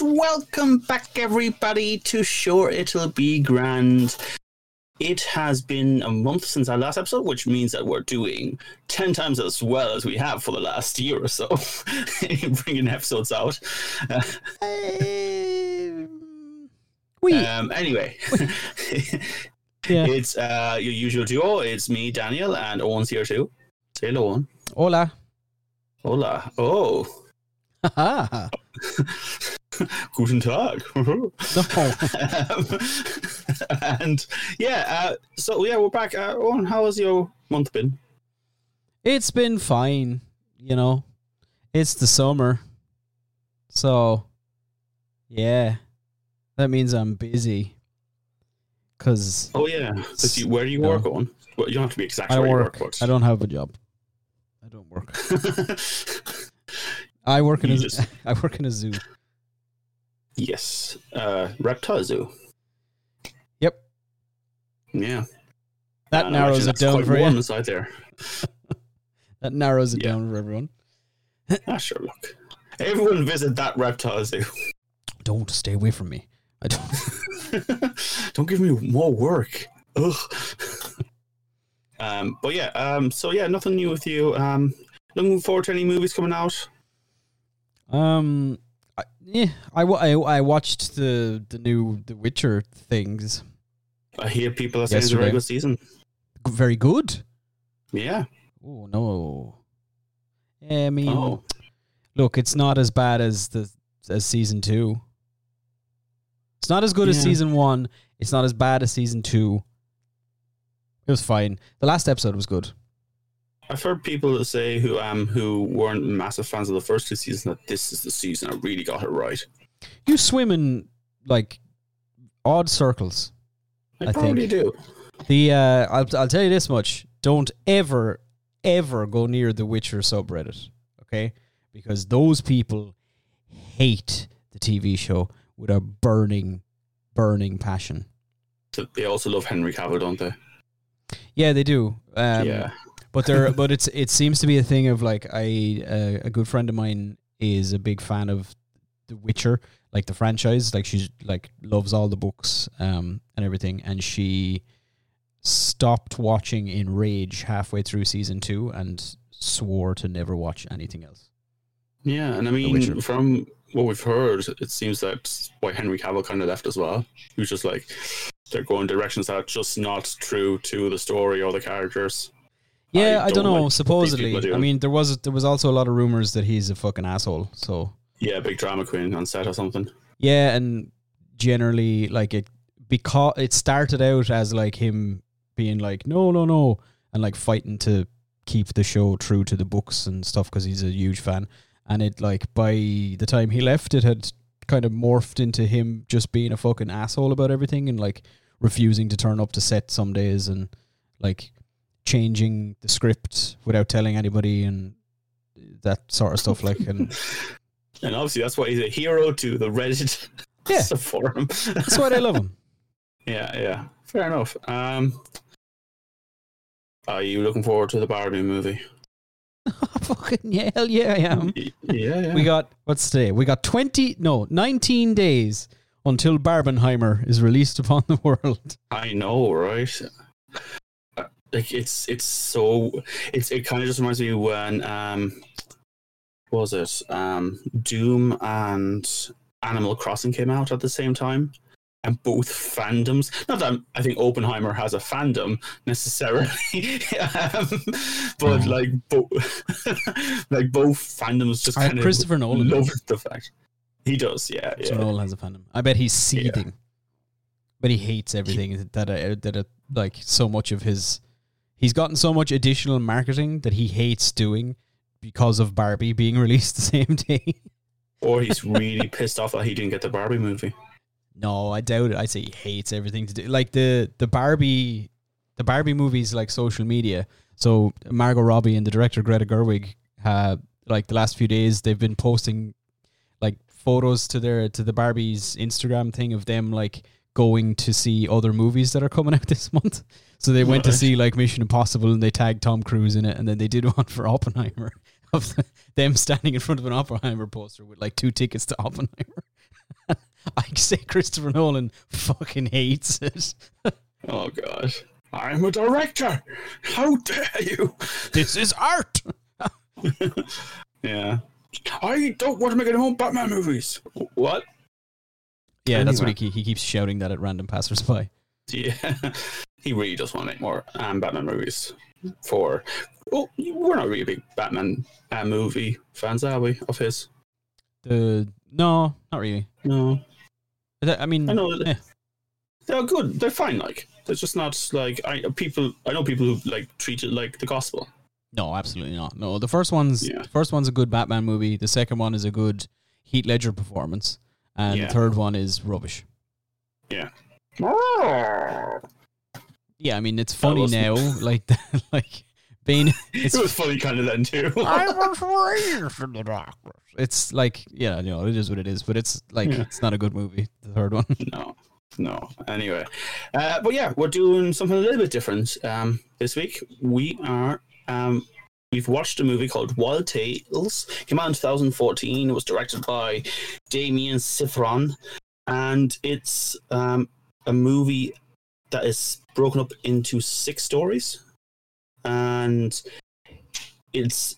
Welcome back, everybody, to Sure It'll Be Grand. It has been a month since our last episode, which means that we're doing 10 times as well as we have for the last year or so, bringing episodes out. Anyway, yeah. It's your usual duo. It's me, Daniel, and Owen's here too. Say hello, Owen. Hola. Hola. Oh. Ha ha. Guten Tag. We're back. Owen, how has your month been? It's been fine, you know. It's the summer. So, yeah. That means I'm busy. Cause where do you work, Owen? Well, you don't have to be exact where you work. I don't have a job. I don't work. I work in a zoo. Yes. Reptile zoo. Yep. Yeah. That narrows it down for everyone. That narrows it down for everyone. Sure, look. Everyone visit that reptile zoo. Don't stay away from me. I don't. Don't give me more work. Ugh. Nothing new with you. Looking forward to any movies coming out? I watched the new The Witcher things. I hear people are saying it's a very good season. Very good? Yeah. Oh, no. I mean, look, it's not as bad as season 2. It's not as good as season 1. It's not as bad as season 2. It was fine. The last episode was good. I've heard people say who weren't massive fans of the first two seasons that this is the season I really got it right. You swim in like odd circles. I probably do. I'll tell you this much: don't ever go near the Witcher subreddit, okay? Because those people hate the TV show with a burning passion. So they also love Henry Cavill, don't they? Yeah, they do. But it seems to be a thing of like a good friend of mine is a big fan of The Witcher, like the franchise. Like she's like loves all the books and everything, and she stopped watching in rage halfway through season 2 and swore to never watch anything else. Yeah, and I mean from what we've heard, it seems that's why Henry Cavill kind of left as well. He was just like they're going directions that are just not true to the story or the characters. Yeah, I don't know. Like supposedly, I mean, there was also a lot of rumors that he's a fucking asshole. So yeah, big drama queen on set or something. Yeah, and generally, like it because it started out as like him being like no, and like fighting to keep the show true to the books and stuff because he's a huge fan. And it like by the time he left, it had kind of morphed into him just being a fucking asshole about everything and like refusing to turn up to set some days and like changing the script without telling anybody and that sort of stuff, like and obviously that's why he's a hero to the Reddit forum. That's why they love him. Yeah, fair enough. Are you looking forward to the Barbie movie? Fucking hell yeah, I am. Yeah. We got 19 days until Barbenheimer is released upon the world. I know, right? Like it kind of just reminds me when Doom and Animal Crossing came out at the same time, and both fandoms. Not that I think Oppenheimer has a fandom necessarily, but both fandoms just kind of Christopher Nolan loved the fact he does. Yeah, yeah. So Nolan has a fandom. I bet he's seething, but he hates everything that so much of his. He's gotten so much additional marketing that he hates doing because of Barbie being released the same day. Or he's really pissed off that he didn't get the Barbie movie. No, I doubt it. I'd say he hates everything to do. Like the Barbie movies, like social media. So Margot Robbie and the director Greta Gerwig, like the last few days, they've been posting like photos to the Barbie's Instagram thing of them like going to see other movies that are coming out this month. So they went to see like Mission Impossible and they tagged Tom Cruise in it, and then they did one for Oppenheimer of them standing in front of an Oppenheimer poster with like 2 tickets to Oppenheimer. I'd say Christopher Nolan fucking hates it. Oh, God. I'm a director. How dare you? This is art. Yeah. I don't want to make any more Batman movies. What? Yeah, anyway. That's what he keeps shouting that at random passersby. Yeah. He really does want to make more Batman movies. Well, we're not really big Batman movie fans, are we, of his? No, not really. No. I mean... I know. Yeah. They're good. They're fine, like. They're just not, like... I know people who, like, treat it like the gospel. No, absolutely not. No, the first one's a good Batman movie. The second one is a good Heath Ledger performance. And the third one is rubbish. Yeah. Yeah, I mean, it's funny now. Like... It was funny kind of then too. I was raised in the darkness. It's like, yeah, you know, it is what it is, but it's like, it's not a good movie, the third one. No. Anyway. But yeah, we're doing something a little bit different. This week we are, we've watched a movie called Wild Tales. It came out in 2014. It was directed by Damien Sifron, and it's a movie that is broken up into 6 stories. And each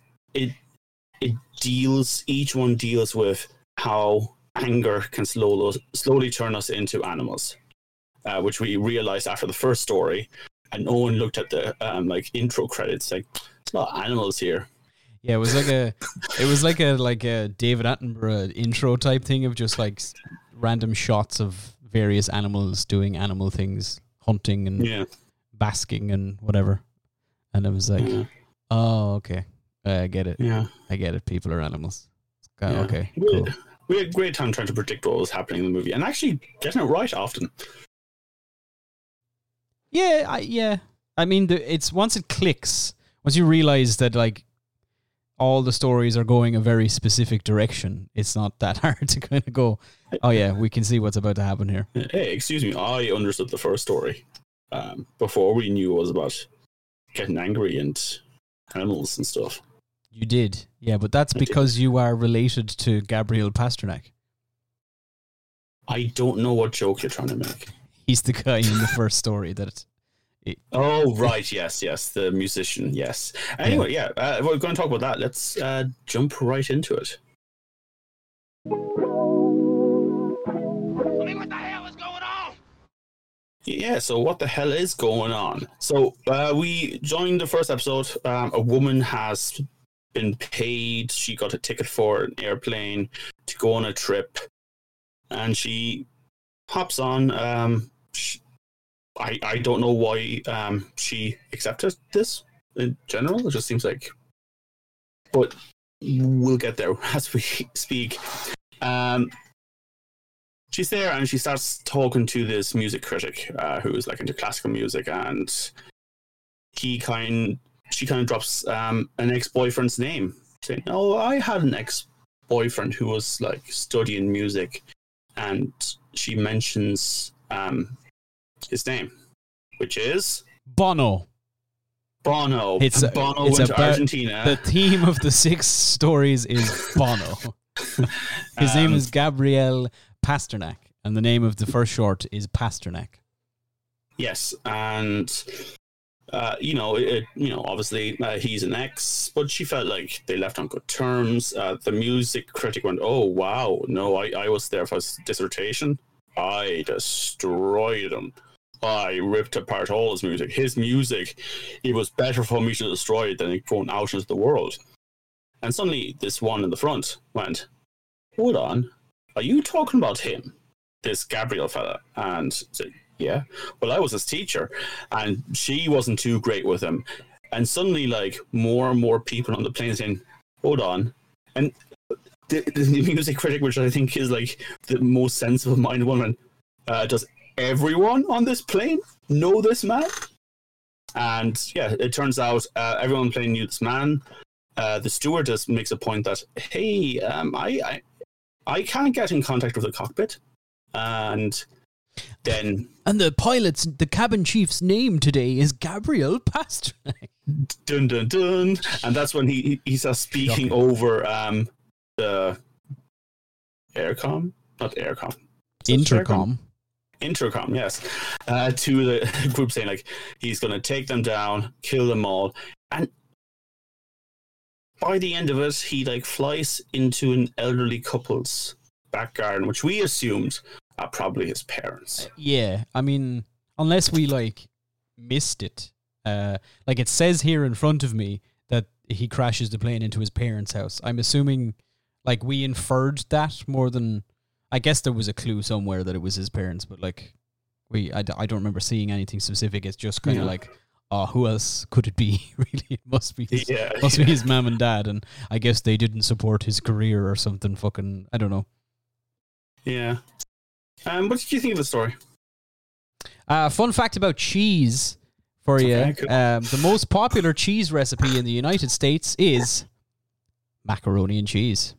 one deals with how anger can slowly turn us into animals, which we realized after the first story. And no one looked at the intro credits. Like, it's a lot of animals here. Yeah, it was like a David Attenborough intro type thing of just like random shots of various animals doing animal things, hunting and basking and whatever. And I was like, oh, okay. I get it. Yeah. I get it. People are animals. Okay. Cool. We had a great time trying to predict what was happening in the movie and actually getting it right often. Yeah. I mean, it's once it clicks, once you realize that like all the stories are going a very specific direction, it's not that hard to kind of go, oh, yeah, we can see what's about to happen here. Hey, excuse me. I understood the first story before we knew what it was about. Getting angry and animals and stuff. You did. Yeah, but that's because you are related to Gabriel Pasternak. I don't know what joke you're trying to make. He's the guy in the first story that... Oh, right. Yes. The musician. Yes. Anyway, we're going to talk about that. Let's jump right into it. Yeah, so what the hell is going on? So we joined the first episode. A woman has been paid. She got a ticket for an airplane to go on a trip. And she hops on. I don't know why she accepted this in general. It just seems like... But we'll get there as we speak. She's there and she starts talking to this music critic who is like into classical music, and she kind of drops an ex-boyfriend's name, saying, "Oh, I had an ex-boyfriend who was like studying music," and she mentions his name, which is Bono. Bono. Bono went to Argentina. The theme of the 6 stories is Bono. His name is Gabriel Pasternak, and the name of the first short is Pasternak. Yes, and obviously he's an ex, but she felt like they left on good terms. The music critic went, "Oh wow, no, I was there for his dissertation. I destroyed him. I ripped apart all his music. His music, it was better for me to destroy it than it going out into the world." And suddenly, this one in the front went, "Hold on. Are you talking about him, this Gabriel fella?" And said, "Yeah. Well, I was his teacher, and she wasn't too great with him." And suddenly, like, more and more people on the plane saying, "Hold on." And the music critic, which I think is like the most sensible minded one, went, Does everyone on this plane know this man? And yeah, it turns out everyone playing knew this man. The stewardess makes a point that, hey, I can't get in contact with the cockpit. And then... And the pilot's, the cabin chief's name today is Gabriel Pasternak. Dun, dun, dun. And that's when he starts speaking over the aircom? Not aircom. Intercom. Intercom, yes. To the group saying, like, he's going to take them down, kill them all. And by the end of it, he, like, flies into an elderly couple's back garden, which we assumed are probably his parents. Yeah, I mean, unless we, like, missed it. Like, it says here in front of me that he crashes the plane into his parents' house. I'm assuming, like, we inferred that more than... I guess there was a clue somewhere that it was his parents, but, like, I don't remember seeing anything specific. It's just kind of like, oh, who else could it be? Really, it must be his mom and dad, and I guess they didn't support his career or something. Fucking, I don't know. Yeah. What did you think of the story? Fun fact about cheese for you. Cool. The most popular cheese recipe in the United States is macaroni and cheese.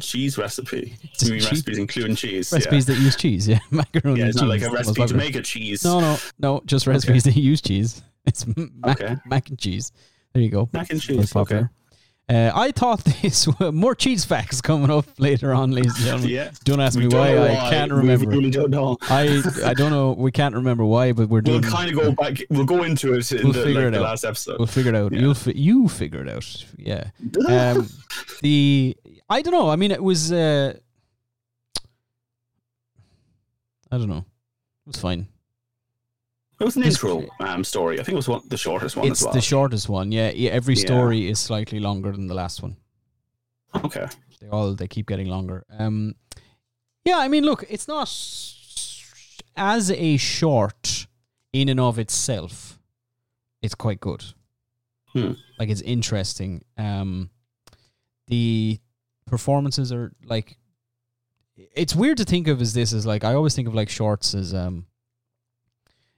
Cheese recipe. You mean recipes including cheese? Recipes that use cheese, yeah. Macaroni and cheese. It's not like a recipe to make a cheese. No, just recipes that use cheese. It's mac and cheese. There you go. Mac and cheese, okay. I thought this was more cheese facts coming up later on, ladies and gentlemen. Yeah. Don't ask me why. I can't remember. We really don't know. I don't know. We can't remember why, but we'll kind of go back. We'll go into it in the last episode. We'll figure it out. Yeah. You figure it out. Yeah. I don't know. I mean, it was... I don't know. It was fine. It was an intro story. I think it was the shortest one as well. It's the shortest one, yeah. Every story is slightly longer than the last one. Okay. They keep getting longer. Yeah, I mean, look, it's not as a short in and of itself. It's quite good. Like, it's interesting. The performances are, like... It's weird to think of as this as, like... I always think of, like, shorts as... you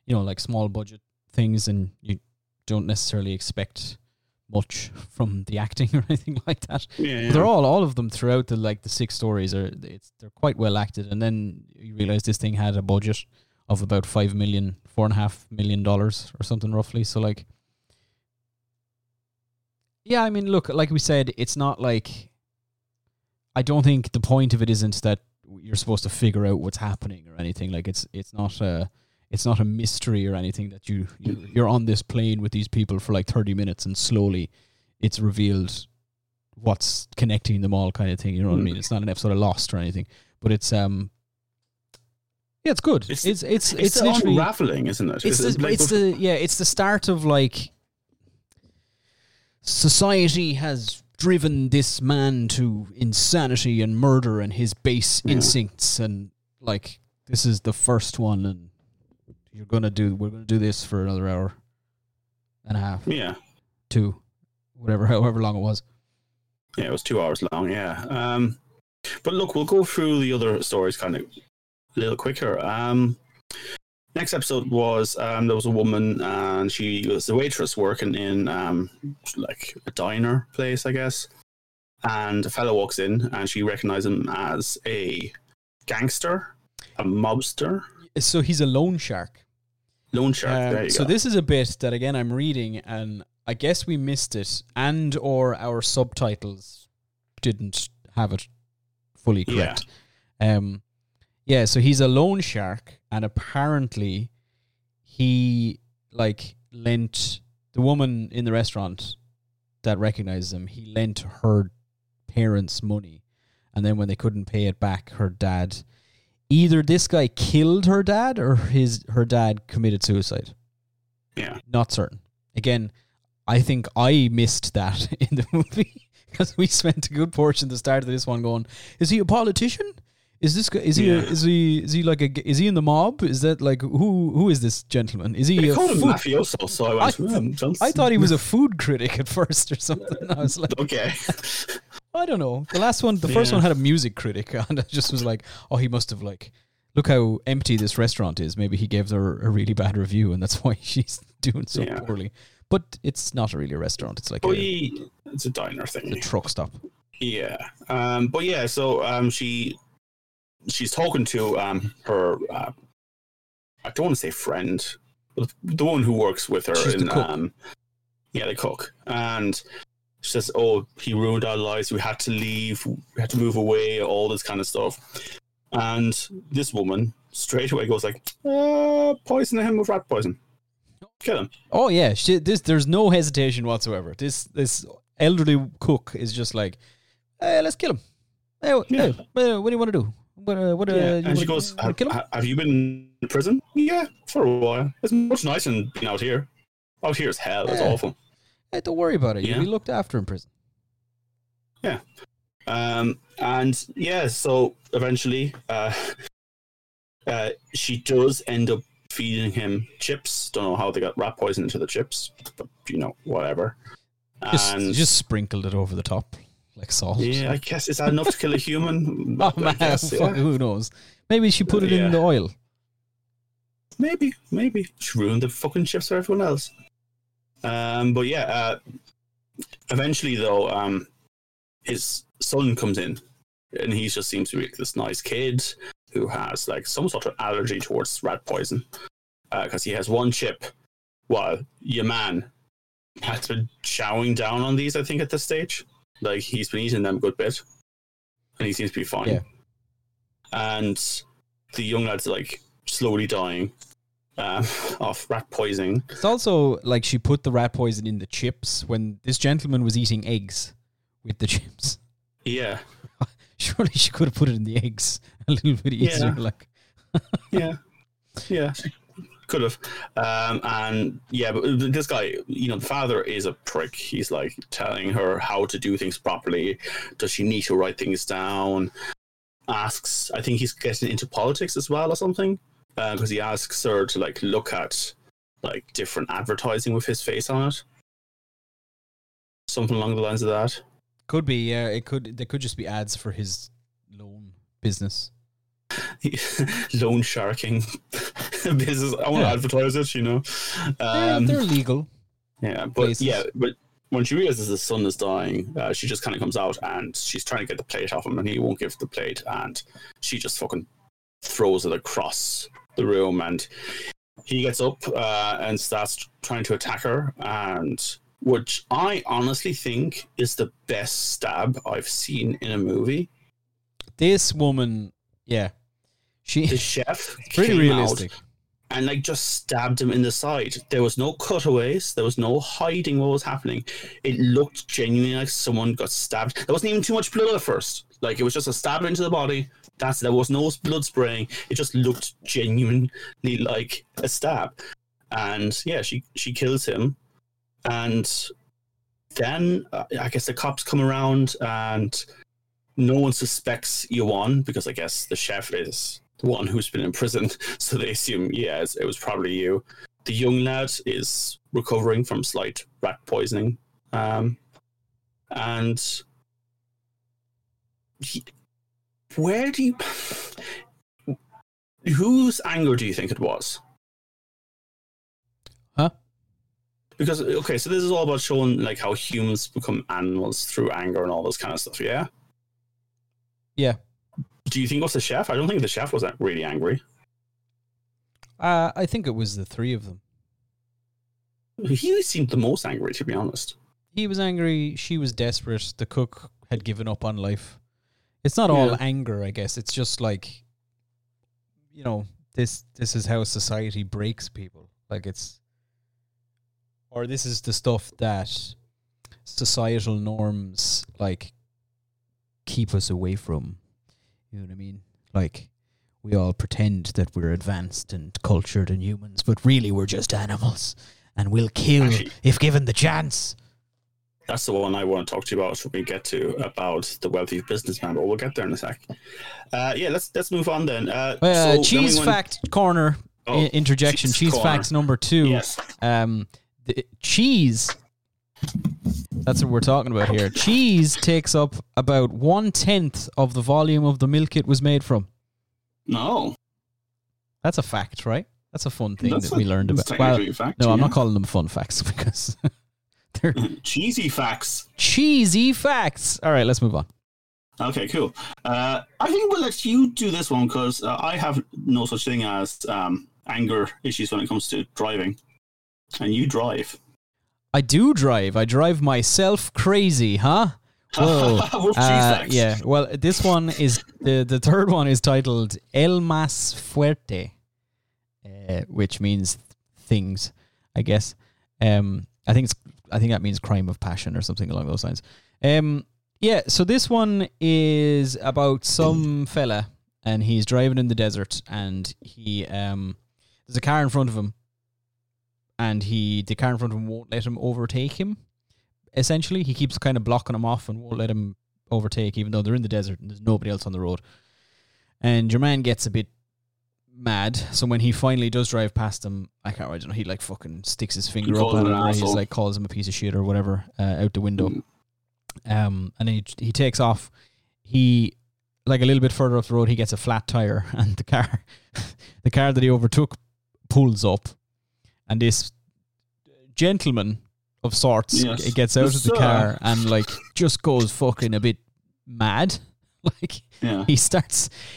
know, like small budget things, and you don't necessarily expect much from the acting or anything like that. Yeah. They're all of them throughout the six stories they're quite well acted. And then you realize this thing had a budget of about $4.5 million or something roughly. So like, yeah, I mean, look, like we said, it's not like, I don't think the point of it isn't that you're supposed to figure out what's happening or anything. Like it's not a mystery or anything that you're on this plane with these people for like 30 minutes and slowly it's revealed what's connecting them all kind of thing. You know what I mean? It's not an episode of Lost or anything, but it's, yeah, it's good. It's literally unraveling, isn't it? It's the start of like society has driven this man to insanity and murder and his base instincts. And like, this is the first one and, we're gonna do this for another hour and a half. Yeah. 2. Whatever, however long it was. Yeah, it was 2 hours long, yeah. But look, we'll go through the other stories kind of a little quicker. Next episode was there was a woman and she was a waitress working in like a diner place, I guess. And a fellow walks in and she recognized him as a gangster, a mobster. So he's a loan shark. There you go. So this is a bit that, again, I'm reading, and I guess we missed it, and or our subtitles didn't have it fully correct. Yeah. So he's a loan shark, and apparently he, like, lent... The woman in the restaurant that recognizes him, he lent her parents money, and then when they couldn't pay it back, her dad... Either this guy killed her dad or her dad committed suicide. Yeah. Not certain. Again, I think I missed that in the movie because we spent a good portion of the start of this one going, is he a politician? Is this guy, is he in the mob? Is that like, who is this gentleman? Is he a called him mafioso, so I went, I thought he was a food critic at first or something. I was like, okay. I don't know. The last one, the first one had a music critic, and I just was like, oh, he must have like, look how empty this restaurant is. Maybe he gave her a really bad review, and that's why she's doing so poorly. But it's not really a restaurant. It's like it's a diner thing. It's a truck stop. Yeah. But yeah, so she's talking to her, I don't want to say friend, but the one who works with her. She's the cook. The cook. And she says, oh, he ruined our lives. We had to leave. We had to move away, all this kind of stuff. And this woman straight away goes like, poison him with rat poison. Kill him. Oh, yeah. There's no hesitation whatsoever. This elderly cook is just like, let's kill him. What do you want to do? And she goes, have you been in prison? Yeah, for a while. It's much nicer than being out here. Out here is hell. It's awful. Don't worry about it. You'll be looked after in prison. Yeah. So eventually she does end up feeding him chips. Don't know how they got rat poison into the chips, but whatever. And just sprinkled it over the top like salt. Yeah, I guess. Is that enough to kill a human? Oh, man, who knows? Maybe she put it in the oil. Maybe. She ruined the fucking chips for everyone else. Eventually though, his son comes in, and he just seems to be like this nice kid who has like some sort of allergy towards rat poison, because he has one chip. Well, your man has been chowing down on these, I think, at this stage. Like, he's been eating them a good bit, and he seems to be fine. Yeah. And the young lad's like slowly dying of rat poisoning. It's also like she put the rat poison in the chips when this gentleman was eating eggs with the chips. Yeah. Surely she could have put it in the eggs a little bit easier. Yeah. Like. Yeah. Could have. But this guy, the father is a prick. He's like telling her how to do things properly. Does she need to write things down? Asks, I think he's getting into politics as well or something. Because he asks her to like look at like different advertising with his face on it. Something along the lines of that. Could be, yeah. They could just be ads for his loan business. Loan sharking business. I want to advertise it, they're legal. Yeah, but places. Yeah, but when she realizes the son is dying, she just kind of comes out and she's trying to get the plate off him, and he won't give the plate, and she just fucking throws it across the room, and he gets up and starts trying to attack her, and. Which I honestly think is the best stab I've seen in a movie. This woman, the chef, pretty realistic, and like just stabbed him in the side. There was no cutaways. There was no hiding what was happening. It looked genuinely like someone got stabbed. There wasn't even too much blood at first. Like, it was just a stab into the body. There was no blood spraying. It just looked genuinely like a stab. And yeah, she kills him. And then I guess the cops come around, and no one suspects Yuan, because I guess the chef is the one who's been in prison. So they assume, it was probably you. The young lad is recovering from slight rat poisoning. Whose anger do you think it was? Huh? Because, okay, so this is all about showing, like, how humans become animals through anger and all this kind of stuff, yeah? Yeah. Do you think it was the chef? I don't think the chef was really angry. I think it was the three of them. He seemed the most angry, to be honest. He was angry, she was desperate, the cook had given up on life. It's not all anger, I guess. It's just, like, this is how society breaks people. Like, it's... Or this is the stuff that societal norms, like, keep us away from. You know what I mean? Like, we all pretend that we're advanced and cultured and humans, but really we're just animals. And we'll kill if given the chance. That's the one I want to talk to you about when we get to about the wealthy businessman, but we'll get there in a sec. Let's move on then. Cheese fact corner interjection. Cheese facts number 2. Yes. Cheese That's what we're talking about here. Cheese takes up about 1/10 of the volume of the milk it was made from. No. That's a fact, right? That's a fun thing that we learned about. Well, fact, no, yeah. I'm not calling them fun facts because they're... Cheesy facts. Cheesy facts. All right, let's move on. Okay, cool. I think we'll let you do this one because I have no such thing as anger issues when it comes to driving. And you drive. I do drive. I drive myself crazy, huh? Whoa. Yeah, well, this one is... the third one is titled El Mas Fuerte, which means things, I guess. I think that means crime of passion or something along those lines. Yeah, so this one is about some fella, and he's driving in the desert, and he there's a car in front of him, and the car in front of him won't let him overtake him. Essentially, he keeps kind of blocking him off and won't let him overtake, even though they're in the desert and there's nobody else on the road. And your man gets a bit mad, so when he finally does drive past him, I don't know, he like fucking sticks his finger up at him, or he's like calls him a piece of shit or whatever out the window. And then he takes off. He, like a little bit further up the road, he gets a flat tire, and the car that he overtook pulls up, and this gentleman of sorts gets out of the car and like just goes fucking a bit mad. Like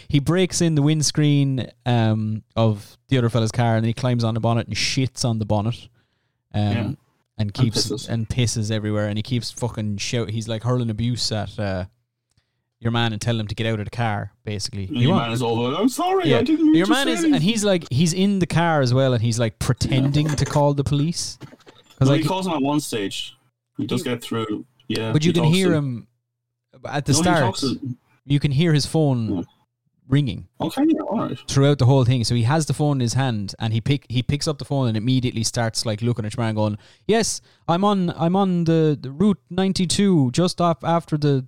he breaks in the windscreen of the other fella's car, and then he climbs on the bonnet and shits on the bonnet. And pisses everywhere, and he keeps fucking shouting. He's like hurling abuse at your man and telling him to get out of the car, basically. Your man is all like, I'm sorry, I didn't mean to say anything. And he's like, he's in the car as well, and he's like pretending to call the police. Because he calls him at one stage. He does get through. Yeah, but you can hear him at the start. You can hear his phone ringing. Okay, all right. Throughout the whole thing, so he has the phone in his hand, and he picks up the phone and immediately starts like looking at Schmarang going, "Yes, I'm on the route 92, just up after the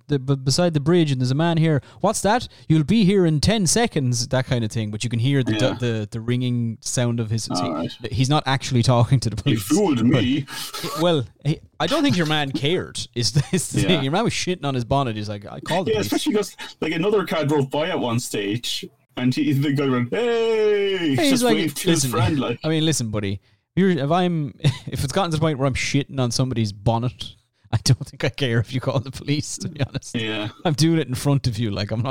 beside the bridge, and there's a man here. What's that? You'll be here in 10 seconds." That kind of thing. But you can hear the ringing sound of his. He's not actually talking to the police. He fooled me. Well, I don't think your man cared. Is the thing? Your man was shitting on his bonnet. He's like, I called. Yeah, especially because like another car drove by at one stage. And the guy went, hey! He's just like, waved to his friend. Like. I mean, listen, buddy. If it's gotten to the point where I'm shitting on somebody's bonnet, I don't think I care if you call the police. To be honest, I'm doing it in front of you. Like I'm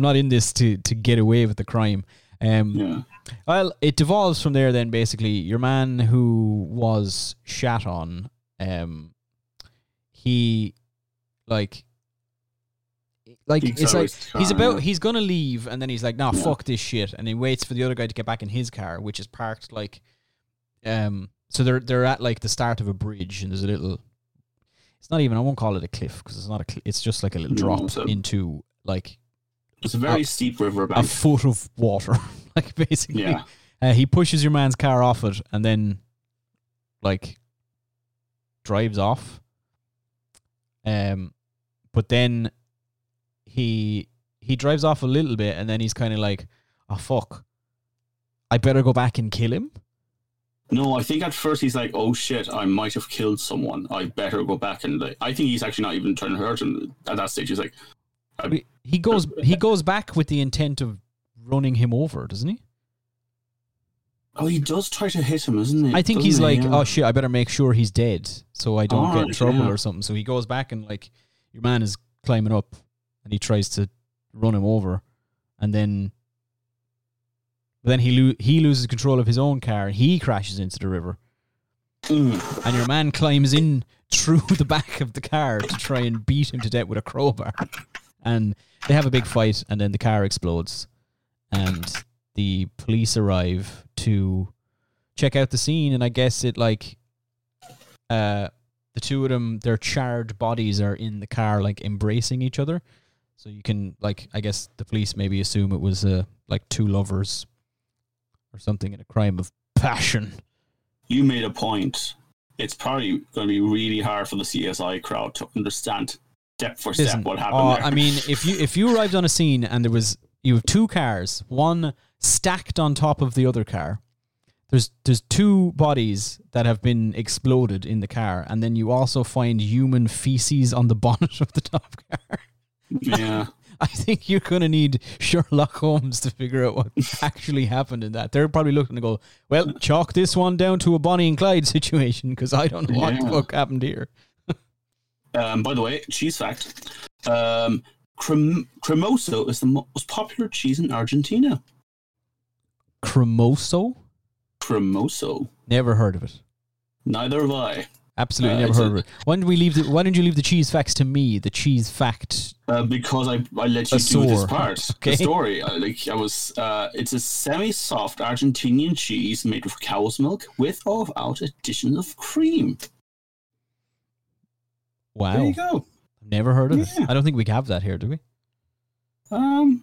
not in this to get away with the crime. Well, it devolves from there. Then basically, your man who was shat on, he's gonna leave, and then he's like, "Nah, fuck this shit," and he waits for the other guy to get back in his car, which is parked like, So they're at like the start of a bridge, and there's a little. It's not even. I won't call it a cliff because it's not a. It's just like a little drop into like. It's a very steep riverbank. A foot of water, like basically. Yeah. He pushes your man's car off it, and then, like, drives off. But then. He drives off a little bit, and then he's kind of like, oh, fuck. I better go back and kill him? No, I think at first he's like, oh, shit, I might have killed someone. I better go back and... Like, I think he's actually not even trying to hurt him. At that stage, he's like... He goes back with the intent of running him over, doesn't he? Oh, he does try to hit him, isn't he? I think he's like, oh, shit, I better make sure he's dead so I don't get in trouble or something. So he goes back and, like, your man is climbing up. And he tries to run him over, and then he loses control of his own car, and he crashes into the river. And your man climbs in through the back of the car to try and beat him to death with a crowbar. And they have a big fight, and then the car explodes, and the police arrive to check out the scene. And I guess it like, the two of them, their charred bodies are in the car, like embracing each other. So you can, like, I guess the police maybe assume it was, like, two lovers or something in a crime of passion. You made a point. It's probably going to be really hard for the CSI crowd to understand step for step what happened there. I mean, if you arrived on a scene and you have two cars, one stacked on top of the other car, There's two bodies that have been exploded in the car, and then you also find human feces on the bonnet of the top car. Yeah. I think you're going to need Sherlock Holmes to figure out what actually happened in that. They're probably looking to go, well, chalk this one down to a Bonnie and Clyde situation, because I don't know what the fuck happened here. By the way, cheese fact. Cremoso is the most popular cheese in Argentina. Cremoso? Cremoso. Never heard of it. Neither have I. Absolutely never heard of it. Why didn't you leave the cheese facts to me? The cheese fact. Because I let you do this part. Okay. The story. It's a semi-soft Argentinian cheese made with cow's milk with or without addition of cream. Wow. There you go. Never heard of it. I don't think we have that here, do we? I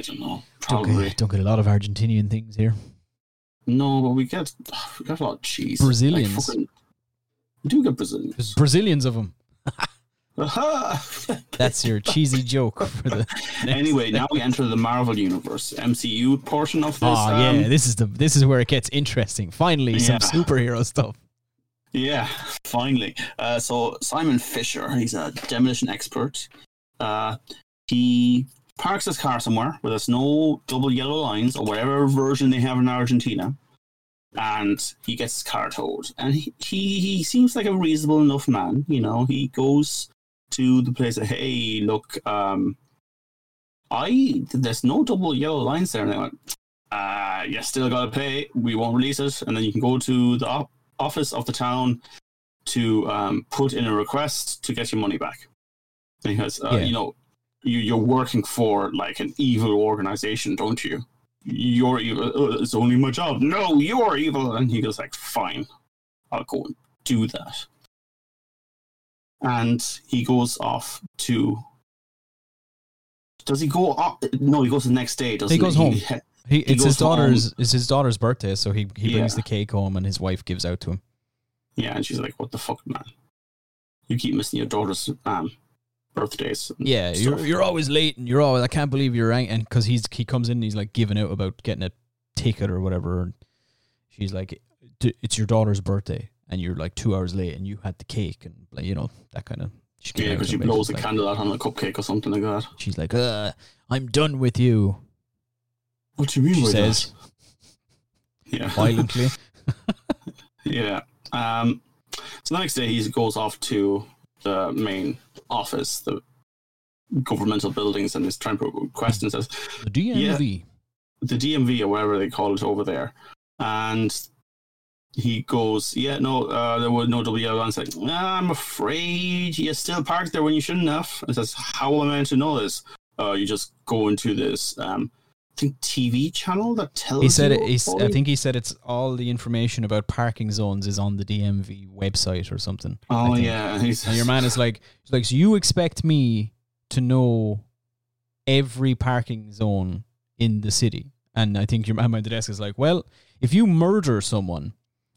don't know. Probably. Don't get a lot of Argentinian things here. No, but we get a lot of cheese. Brazilians. We do get Brazilians. There's Brazilians of them. That's your cheesy joke. For the anyway, now we enter the Marvel Universe, MCU portion of this. This is where it gets interesting. Finally, some superhero stuff. Yeah, finally. So Simon Fisher, he's a demolition expert. He parks his car somewhere where there's no double yellow lines or whatever version they have in Argentina. And he gets his car towed. And he seems like a reasonable enough man, you know. He goes to the place that, hey, look, there's no double yellow lines there. And they went, you still got to pay. We won't release it. And then you can go to the office of the town to put in a request to get your money back. Because, you know, you're working for, like, an evil organization, don't you? You're evil. It's only my job. No, you're evil. And he goes like, fine, I'll go and do that. And he goes off to... Does he go off? No, he goes the next day, doesn't he? He goes home. It's his daughter's birthday, so he brings the cake home and his wife gives out to him. Yeah, and she's like, what the fuck, man? You keep missing your daughter's birthdays. Yeah, you're always late, and you're always, I can't believe you're right. And because he comes in and he's like giving out about getting a ticket or whatever, and she's like, it's your daughter's birthday and you're like 2 hours late and you had the cake, and like, you know, that kind of... because she blows a candle out on a cupcake or something like that. She's like, I'm done with you. What do you mean by that? Yeah. Violently. Yeah. So the next day he goes off to the main office, the governmental buildings, and is trying to put questions as the DMV. Yeah, the DMV or whatever they call it over there. And he goes, there were no WL. And said, I'm afraid you still parked there when you shouldn't have. And says, how am I meant to know this? You just go into this TV channel that tells you. I think he said it's all the information about parking zones is on the DMV website or something. Oh yeah, and your man is like, so you expect me to know every parking zone in the city? And I think your man at the desk is like, well, if you murder someone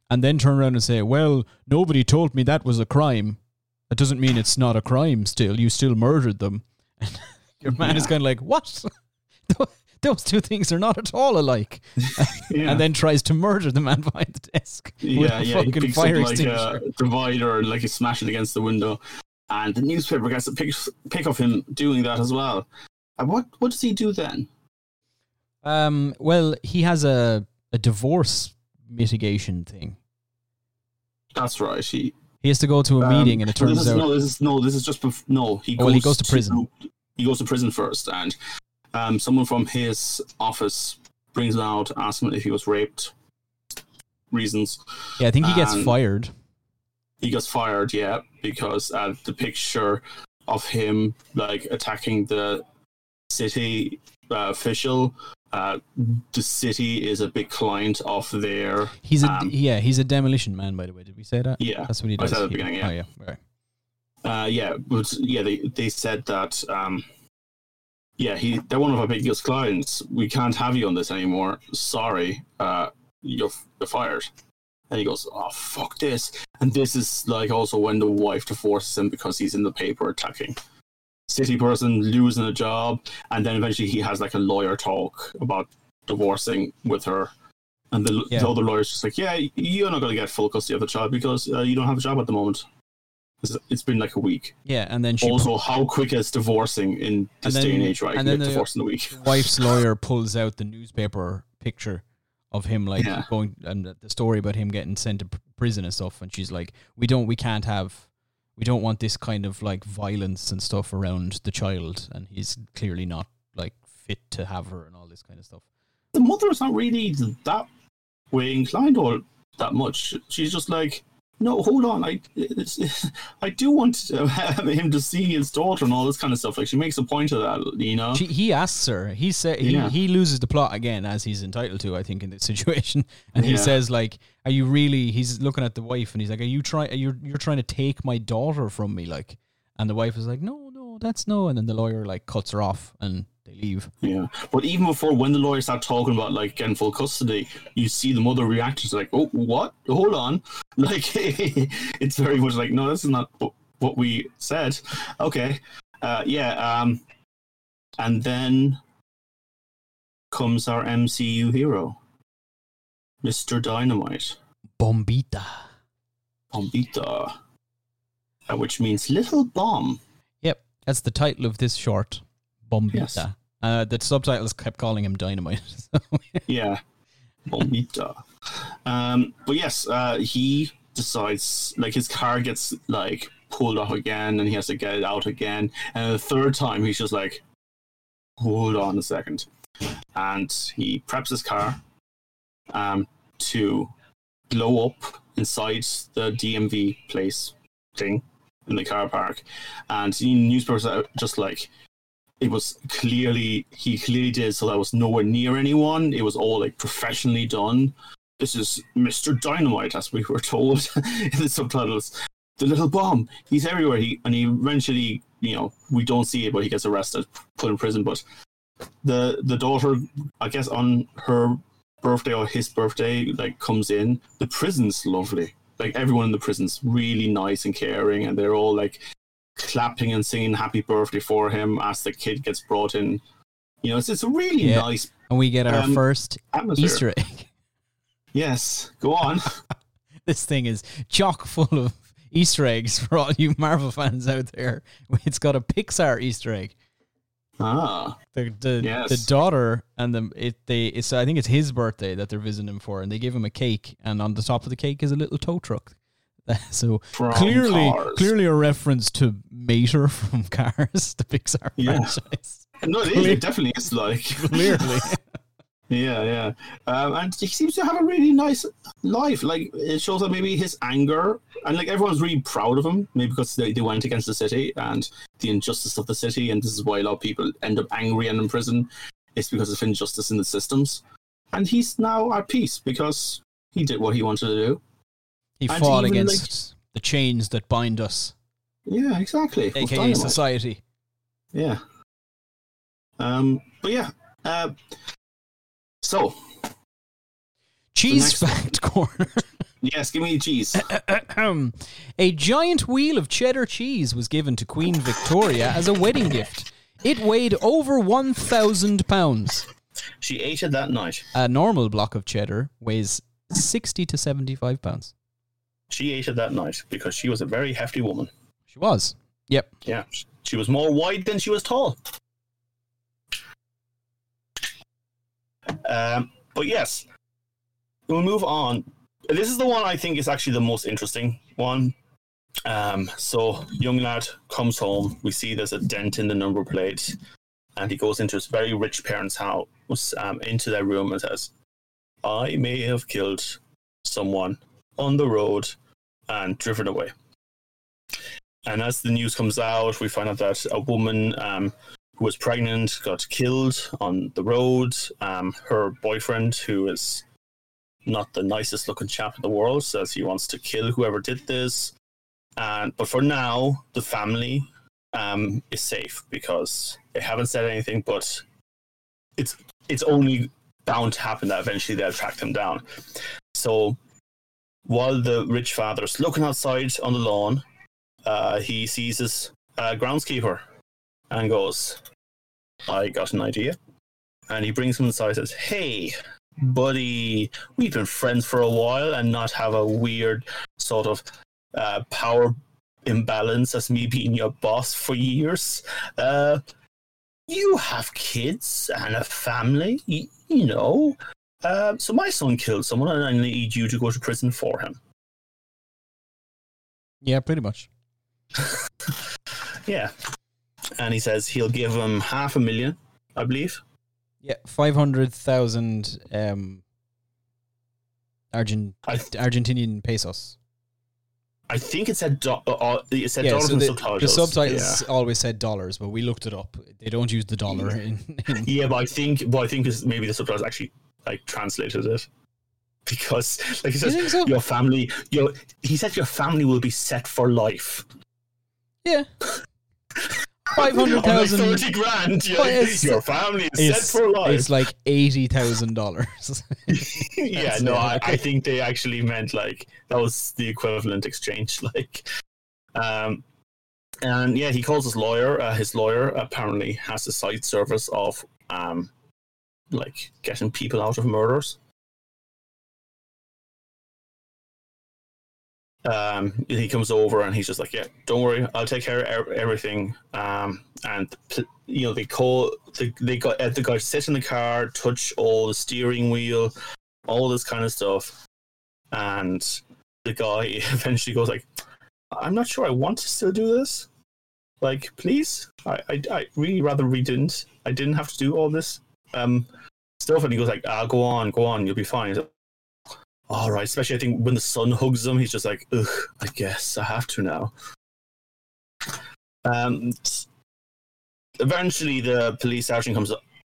and then turn around and say, well, nobody told me that was a crime, that doesn't mean it's not a crime. Still, you still murdered them. And your man is kind of like, what? Those two things are not at all alike. And then tries to murder the man behind the desk. With a fucking fire extinguisher. Like a divider, like he smashed it against the window. And the newspaper gets a pic of him doing that as well. And what does he do then? Well, he has a divorce mitigation thing. That's right. He has to go to a meeting, and it turns out... He goes to prison. He goes to prison first, and... someone from his office brings him out, asks him if he was raped. Reasons. Yeah, I think he gets fired. He gets fired, yeah, because the picture of him like attacking the city official. The city is a big client of their... He's a demolition man, by the way. Did we say that? Yeah, that's what he does. I said at the beginning. Yeah. Oh yeah, right. They said that. They're one of our biggest clients. We can't have you on this anymore. Sorry, you're fired. And he goes, oh, fuck this. And this is like also when the wife divorces him because he's in the paper attacking city person, losing a job. And then eventually he has like a lawyer talk about divorcing with her. And the other lawyer's just like, yeah, you're not going to get full custody of the child because you don't have a job at the moment. It's been like a week. Yeah, and then she... Also, how quick is divorcing in this day and age, right? And then divorce in a week. Wife's lawyer pulls out the newspaper picture of him, like, going... And the story about him getting sent to prison and stuff. And she's like, we don't want this kind of, like, violence and stuff around the child. And he's clearly not, like, fit to have her and all this kind of stuff. The mother's not really that way inclined or that much. She's just like... No, hold on. I do want him to see his daughter and all this kind of stuff. Like, she makes a point of that, you know. He asks her. He said he loses the plot again, as he's entitled to, I think, in this situation. And he says, like, "Are you really?" He's looking at the wife, and he's like, "Are you You're trying to take my daughter from me?" Like, and the wife is like, "No, that's no." And then the lawyer like cuts her off, and they leave. Yeah, but even before when the lawyers start talking about like getting full custody, you see the mother react. She's like, "Oh, what? Hold on." Like, it's very much like, no, this is not what we said. Okay. And then comes our MCU hero, Mr. Dynamite. Bombita. Which means little bomb. Yep. That's the title of this short, Bombita. Yes. The subtitles kept calling him Dynamite. So. Yeah. Bombita. But yes, he decides, like, his car gets like pulled off again and he has to get it out again, and the third time he's just like, hold on a second, and he preps his car to blow up inside the DMV place thing in the car park. And the newspapers are just like, it was he clearly did, so that was nowhere near anyone. It was all like professionally done. This is Mr. Dynamite, as we were told in the subtitles. The little bomb, he's everywhere. He eventually, you know, we don't see it, but he gets arrested, put in prison. But the daughter, I guess, on her birthday or his birthday, like, comes in. The prison's lovely. Like, everyone in the prison's really nice and caring, and they're all like clapping and singing happy birthday for him as the kid gets brought in. You know, it's a really nice. And we get our first atmosphere. Easter egg. Yes, go on. This thing is chock full of Easter eggs for all you Marvel fans out there. It's got a Pixar Easter egg. Ah, the daughter and I think it's his birthday that they're visiting him for, and they give him a cake, and on the top of the cake is a little tow truck. So from clearly a reference to Mater from Cars, the Pixar franchise. No, it definitely is, like, clearly. Yeah. And he seems to have a really nice life. Like, it shows that maybe his anger, and like everyone's really proud of him, maybe because they went against the city and the injustice of the city, and this is why a lot of people end up angry and in prison. It's because of injustice in the systems. And he's now at peace because he did what he wanted to do. He fought against the chains that bind us. Yeah, exactly. AKA society. Yeah. But yeah. So, cheese fact corner. Yes, give me the cheese. A giant wheel of cheddar cheese was given to Queen Victoria as a wedding gift. It weighed over 1,000 pounds. She ate it that night. A normal block of cheddar weighs 60 to 75 pounds. She ate it that night because she was a very hefty woman. She was. Yep. Yeah. She was more wide than she was tall. But yes, we'll move on. This is the one I think is actually the most interesting one. So young lad comes home. We see there's a dent in the number plate, and he goes into his very rich parents' house, into their room, and says, "I may have killed someone on the road and driven away." And as the news comes out, we find out that a woman who was pregnant got killed on the road. Her boyfriend, who is not the nicest looking chap in the world, says he wants to kill whoever did this. But for now, the family is safe because they haven't said anything, but it's only bound to happen that eventually they'll track them down. So while the rich father's looking outside on the lawn, he sees his groundskeeper and goes, "I got an idea." And he brings him inside and says, "Hey, buddy, we've been friends for a while, and not have a weird sort of power imbalance as me being your boss for years. You have kids and a family, you know. So my son killed someone, and I need you to go to prison for him. Yeah, pretty much. Yeah. And he says he'll give him $500,000, I believe. Yeah, 500,000 Argentinian pesos. I think it said dollars in subtitles. The subtitles always said dollars, but we looked it up. They don't use the dollar. Yeah, but I think maybe the subtitles actually like translated it, because like he says, your family. He said your family will be set for life. Yeah. 500,000 $30,000. Your family is set for life. It's like $80,000. Yeah, no, I think they actually meant like that was the equivalent exchange. Like, and yeah, he calls his lawyer. His lawyer apparently has a side service of like getting people out of murders. He comes over and he's just like, yeah, don't worry, I'll take care of everything. And you know, they got to sit in the car, touch all the steering wheel, all this kind of stuff. And the guy eventually goes like, I'm not sure I want to still do this. Like, please, I really rather we didn't. I didn't have to do all this stuff. And he goes like, go on, you'll be fine. All right, especially I think when the son hugs him, he's just like, ugh, I guess I have to now. Eventually, the police sergeant comes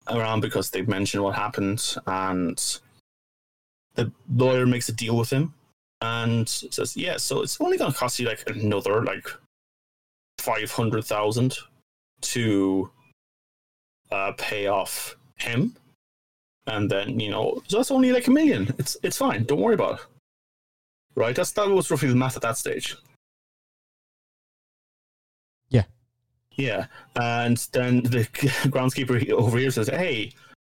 around because they've mentioned what happened, and the lawyer makes a deal with him and says, yeah, so it's only going to cost you like another like $500,000 to pay off him. And then, you know, that's only like $1 million. It's fine. Don't worry about it. Right? That was roughly the math at that stage. Yeah. Yeah. And then the groundskeeper over here says, hey,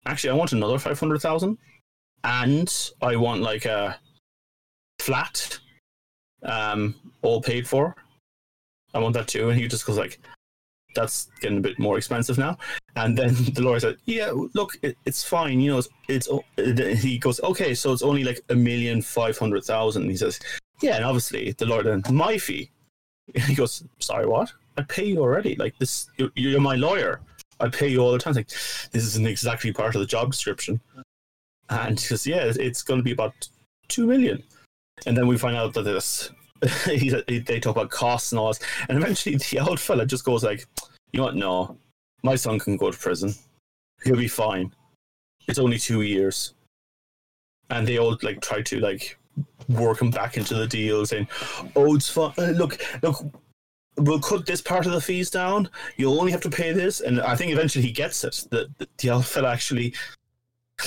actually, I want another $500,000. And I want like a flat, all paid for. I want that too. And he just goes like, that's getting a bit more expensive now. And then the lawyer said, yeah, look, it's fine. You know, he goes, okay, so it's only like $1,500,000. He says, yeah, and obviously the lawyer then, my fee. And he goes, sorry, what? I pay you already. Like this, you're my lawyer. I pay you all the time. It's like, this isn't exactly part of the job description. And he says, yeah, it's going to be about $2 million. And then we find out that they talk about costs and all this. And eventually the old fella just goes like, you know what, no. My son can go to prison. He'll be fine. It's only 2 years. And they all like try to like work him back into the deal, saying, "Oh, it's fine. Look, we'll cut this part of the fees down. You'll only have to pay this." And I think eventually he gets it. The old fella actually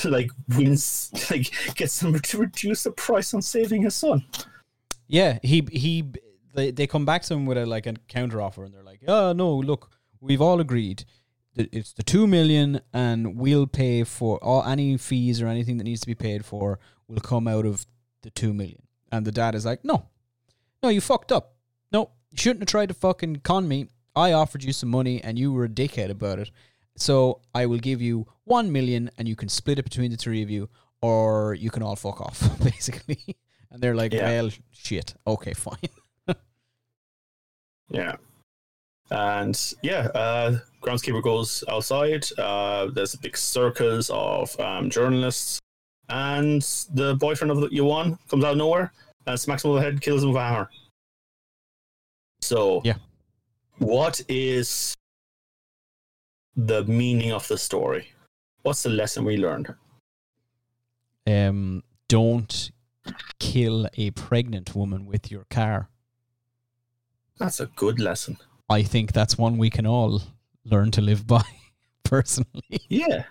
like wins, like gets him to reduce the price on saving his son. Yeah, they come back to him with a counter offer, and they're like, "Oh no, look, we've all agreed." It's the $2 million, and we'll pay for all any fees or anything that needs to be paid for will come out of the $2 million. And the dad is like, no, you fucked up. No, you shouldn't have tried to fucking con me. I offered you some money, and you were a dickhead about it. So I will give you $1 million, and you can split it between the three of you, or you can all fuck off, basically. And they're like, well, shit. Okay, fine. Yeah. And yeah, groundskeeper goes outside. There's a big circus of journalists, and the boyfriend of Yuan comes out of nowhere and smacks him over the head, kills him with a hammer. So, yeah, what is the meaning of the story? What's the lesson we learned? Don't kill a pregnant woman with your car. That's a good lesson. I think that's one we can all learn to live by, personally. Yeah,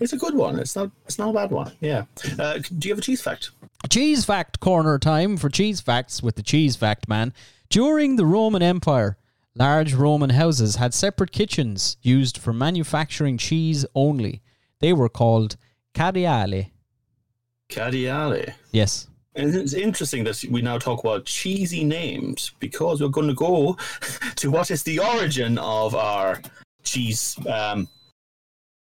it's a good one. It's not a bad one. Yeah. Do you have a cheese fact? Cheese fact corner time for cheese facts with the cheese fact man. During the Roman Empire, large Roman houses had separate kitchens used for manufacturing cheese only. They were called carriale. Cardiale. Yes. And it's interesting that we now talk about cheesy names because we're going to go to what is the origin of our cheese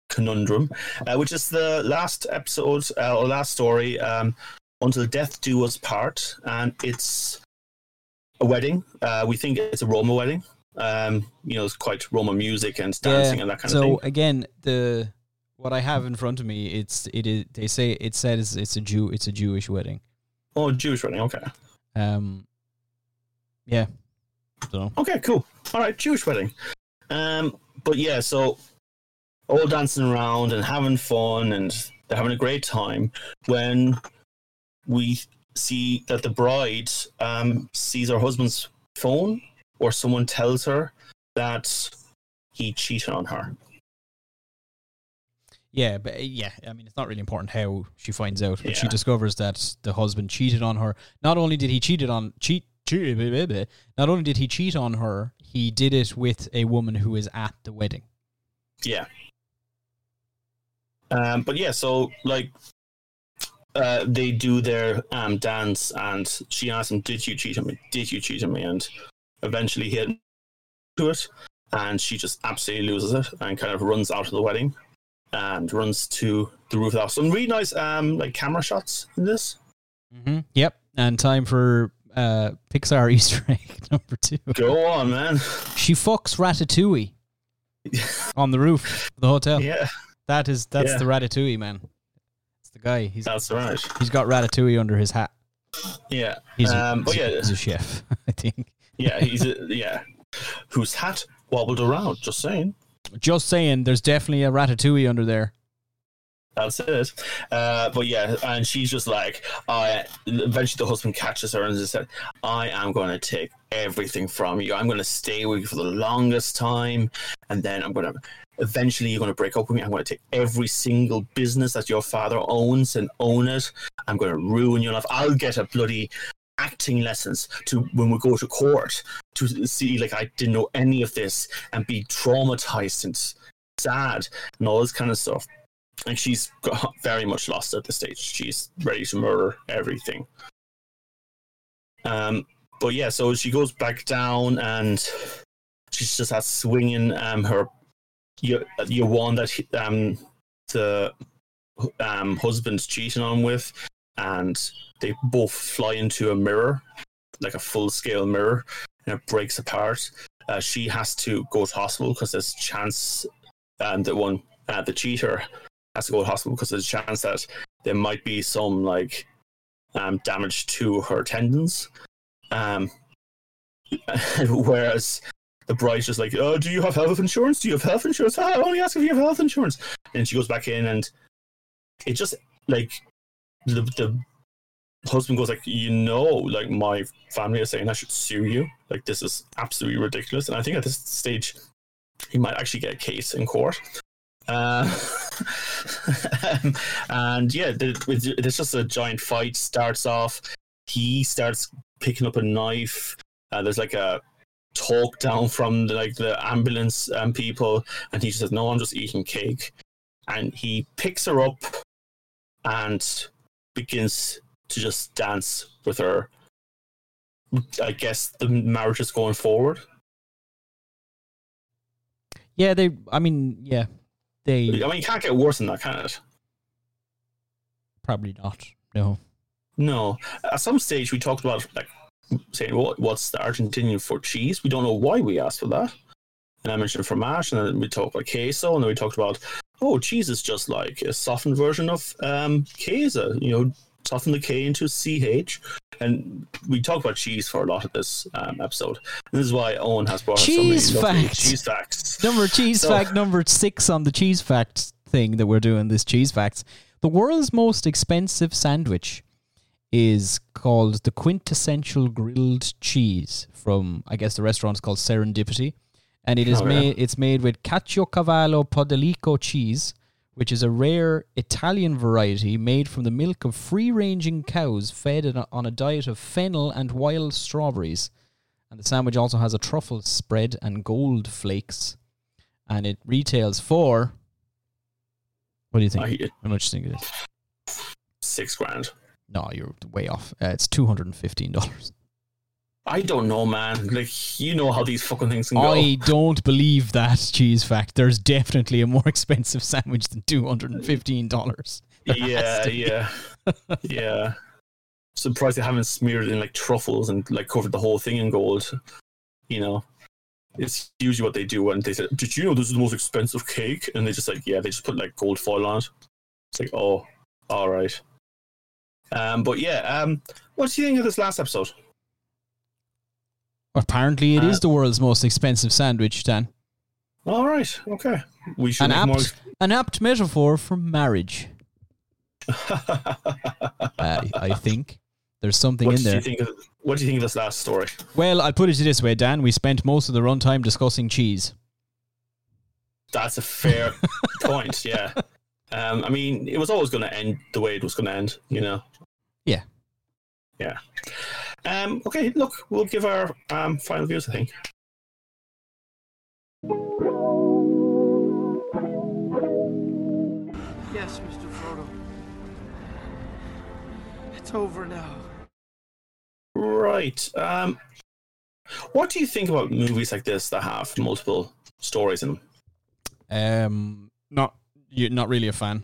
conundrum, which is the last episode or last story, Until Death Do Us Part, and it's a wedding. We think it's a Roma wedding. You know, it's quite Roma music and dancing and that kind of thing. So again, the what I have in front of me, it's a Jewish wedding. Oh, Jewish wedding, okay. Yeah. So. Okay, cool. All right, Jewish wedding. But yeah, so all dancing around and having fun and they're having a great time when we see that the bride sees her husband's phone or someone tells her that he cheated on her. Yeah, but yeah, I mean, it's not really important how she finds out, but she discovers that the husband cheated on her. Not only did he cheat on her, he did it with a woman who is at the wedding. Yeah. But yeah, so like they do their dance, and she asks him, "Did you cheat on me? Did you cheat on me?" And eventually he had to it, and she just absolutely loses it and kind of runs out of the wedding. And runs to the roof of the house. Some really nice like camera shots in this. Mm-hmm. Yep. And time for Pixar Easter egg number 2. Go on, man. She fucks Ratatouille on the roof of the hotel. Yeah. That's the Ratatouille, man. It's the guy. That's right. He's got Ratatouille under his hat. Yeah. He's a chef, I think. Yeah, whose hat wobbled around, just saying. Just saying, there's definitely a Ratatouille under there. That's it. But yeah, and she's just like, eventually the husband catches her and just said, "I am going to take everything from you. I'm going to stay with you for the longest time. And then eventually you're going to break up with me. I'm going to take every single business that your father owns and own it. I'm going to ruin your life. I'll get a bloody acting lessons to when we go to court to see like I didn't know any of this and be traumatized and sad and all this kind of stuff." And she's very much lost at this stage. She's ready to murder everything. But yeah, so she goes back down and she's just has swinging her wand that the husband's cheating on with. And they both fly into a mirror, like a full-scale mirror, and it breaks apart. She has to go to hospital because there's a chance the cheater has to go to hospital because there's a chance that there might be some like damage to her tendons. Whereas the bride's just like, "Oh, do you have health insurance? Do you have health insurance? Ah, I only ask if you have health insurance." And she goes back in, and it just like. The husband goes like, "You know, like my family is saying I should sue you. Like this is absolutely ridiculous." And I think at this stage, he might actually get a case in court. And yeah, there's just a giant fight. Starts off, he starts picking up a knife. There's like a talk down from the ambulance people, and he says, "No, I'm just eating cake," and he picks her up and begins to just dance with her. I guess the marriage is going forward. Yeah, you can't get worse than that, can it? Probably not. No. At some stage, we talked about like saying, well, "What's the Argentinian for cheese?" We don't know why we asked for that. And I mentioned fromage, and then we talked about queso, and then we talked about. Oh, cheese is just like a softened version of queso. You know, soften the K into CH. And we talk about cheese for a lot of this episode. And this is why Owen has brought cheese us so many cheese facts. Fact number 6 on the cheese fact thing that we're doing, this cheese facts. The world's most expensive sandwich is called the quintessential grilled cheese from, I guess the restaurant's called Serendipity. And it is It's made with Caciocavallo Podolico cheese, which is a rare Italian variety made from the milk of free-ranging cows fed on a diet of fennel and wild strawberries. And the sandwich also has a truffle spread and gold flakes. And it retails for... What do you think? How much do you think it is? $6,000. No, you're way off. It's $215. I don't know, man. Like, you know how these fucking things can go. I don't believe that, cheese fact. There's definitely a more expensive sandwich than $215. Yeah. Surprised they haven't smeared it in like truffles and like covered the whole thing in gold. You know, it's usually what they do. And they said, "Did you know this is the most expensive cake?" And they just like, yeah, they just put like gold foil on it. It's like, oh, all right. But yeah, what do you think of this last episode? Apparently, it is the world's most expensive sandwich, Dan. All right, okay. We should an apt metaphor for marriage. I think there's something in there. What do you think of this last story? Well, I'll put it this way, Dan. We spent most of the runtime discussing cheese. That's a fair point. Yeah. I mean, it was always going to end the way it was going to end, you know. Yeah. Yeah. Okay, look, we'll give our final views, I think. Yes, Mr. Frodo. It's over now. Right. What do you think about movies like this that have multiple stories in them? You're not really a fan.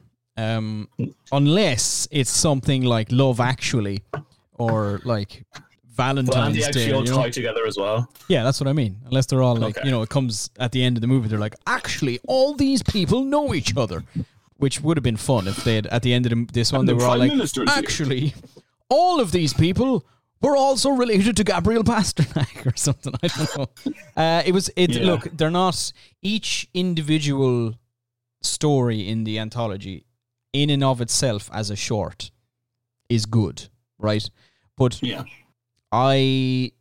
Unless it's something like Love Actually or like Valentine's Day. They actually all tie together as well. Yeah, that's what I mean. Unless they're all like, okay, you know, it comes at the end of the movie, they're like, actually, all these people know each other. Which would have been fun if they had, at the end of this one, and they were all like, actually, all of these people were also related to Gabriel Pasternak or something. I don't know. Look, they're not, each individual story in the anthology in and of itself as a short is good, right? But yeah. I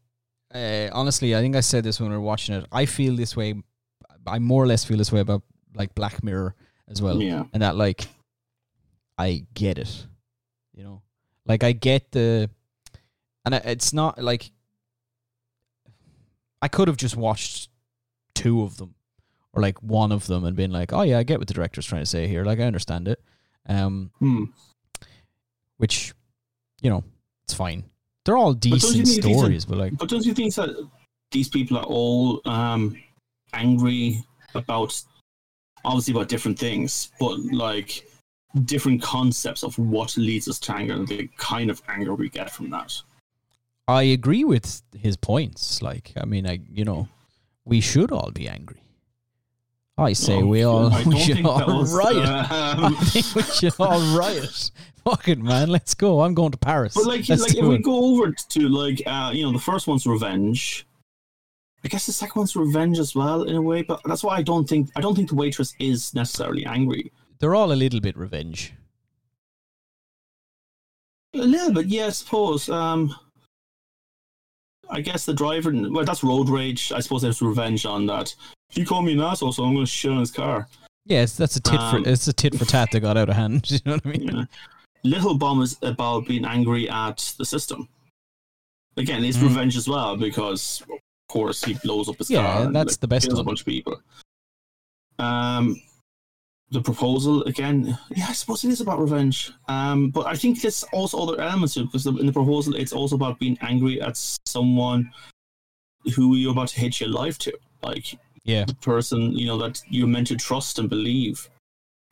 honestly think I said this when we were watching it. I feel this way. I more or less feel this way about like Black Mirror as well. Yeah. And that like, I get it, you know, like I get the, and it's not like I could have just watched two of them or like one of them and been like, oh yeah, I get what the director's trying to say here. Like I understand it. Which, you know, it's fine. They're all decent stories, but don't you think that these people are all angry about, obviously about different things, but like different concepts of what leads us to anger and the kind of anger we get from that? I agree with his points. Like, I mean, we should all be angry. I say we should all riot. I think we should all riot. Fuck it, man. Let's go. I'm going to Paris. But like if we go over to the first one's revenge. I guess the second one's revenge as well in a way. But that's why I don't think the waitress is necessarily angry. They're all a little bit revenge. A little bit, yeah. I suppose. I guess the driver. Well, that's road rage. I suppose there's revenge on that. You call me an asshole, so I'm going to shit on his car. Yes, that's it's a tit for tat that got out of hand. You know what I mean? Yeah. Little Bomb is about being angry at the system. Again, it's revenge as well because, of course, he blows up his car. Yeah, that's the best one. Kills a bunch of people. The Proposal again. Yeah, I suppose it is about revenge. But I think there's also other elements to it because in The Proposal, it's also about being angry at someone who you're about to hitch your life to, like. Yeah. The person, you know, that you're meant to trust and believe.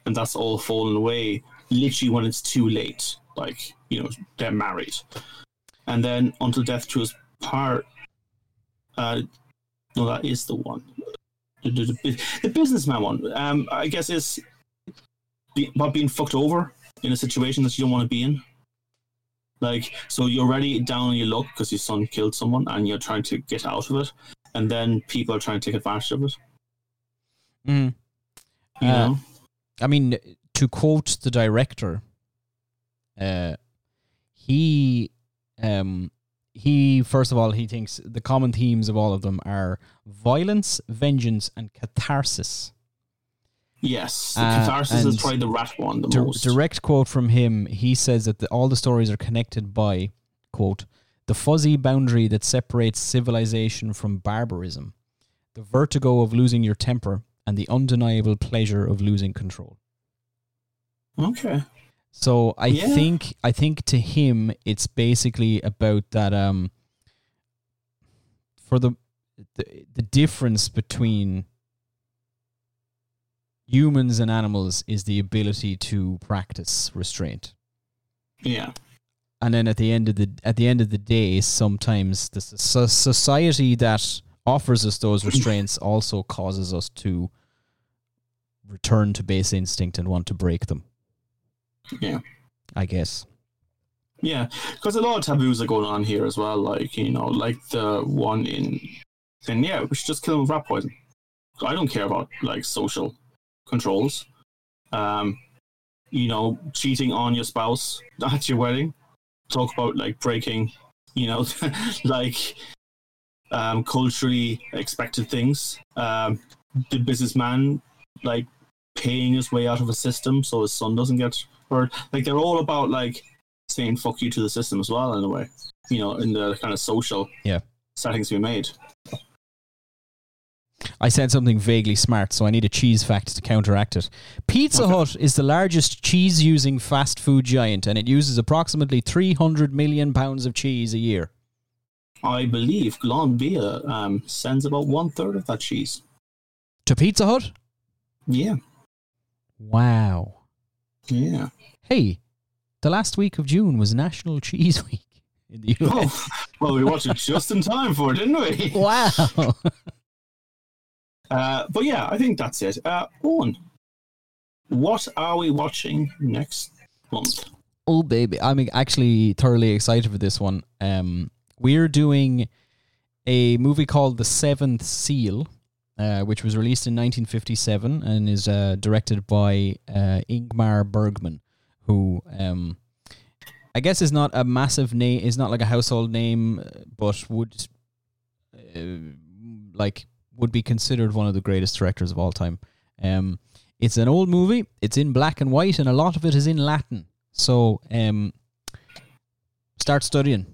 And that's all fallen away literally when it's too late. Like, you know, they're married. And then Until Death Do Us Part. No, that is the one. The businessman one, I guess, is about being fucked over in a situation that you don't want to be in. Like, so you're already down on your luck because your son killed someone and you're trying to get out of it. And then people are trying to take advantage of it. Mm. You know? I mean, to quote the director, he first of all, he thinks the common themes of all of them are violence, vengeance, and catharsis. Yes, catharsis is probably the rat one the most. Direct quote from him, he says that all the stories are connected by, quote, the fuzzy boundary that separates civilization from barbarism, the vertigo of losing your temper, and the undeniable pleasure of losing control. Okay. So I think to him it's basically about that for the difference between humans and animals is the ability to practice restraint. Yeah. And then at the end of the day, sometimes the society that offers us those restraints also causes us to return to base instinct and want to break them. Yeah, I guess. Yeah, because a lot of taboos are going on here as well. Like, you know, like the one we should just kill him with rat poison. I don't care about like social controls. You know, cheating on your spouse at your wedding. Talk about like breaking, you know, like culturally expected things. The businessman like paying his way out of a system so his son doesn't get hurt. Like they're all about like saying fuck you to the system as well in a way. You know, in the kind of social settings we made. I said something vaguely smart, so I need a cheese fact to counteract it. Pizza Hut is the largest cheese-using fast food giant, and it uses approximately 300 million pounds of cheese a year. I believe Glanbia sends about one-third of that cheese. To Pizza Hut? Yeah. Wow. Yeah. Hey, the last week of June was National Cheese Week in the US. Oh, well, we watched it just in time for it, didn't we? Wow. But yeah, I think that's it. Owen, what are we watching next month? Oh, baby. I'm actually thoroughly excited for this one. We're doing a movie called The Seventh Seal, which was released in 1957 and is directed by Ingmar Bergman, who I guess is not a massive name, is not like a household name, but would be considered one of the greatest directors of all time. It's an old movie. It's in black and white, and a lot of it is in Latin. So start studying,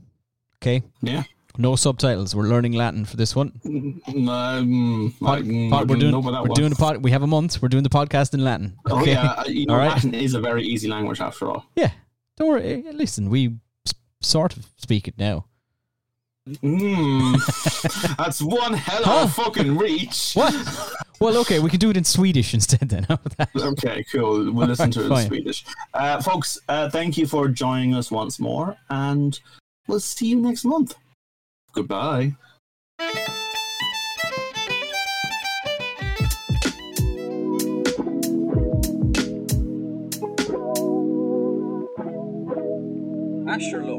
okay? Yeah. No subtitles. We're learning Latin for this one. We have a month. We're doing the podcast in Latin. Okay? Oh, yeah. You know, all right? Latin is a very easy language after all. Yeah. Don't worry. Listen, we sort of speak it now. That's one hell of a fucking reach. What? Well, okay, we can do it in Swedish instead then. Okay, cool. We'll listen to it in Swedish. Folks, thank you for joining us once more, and we'll see you next month. Goodbye. Asherlo.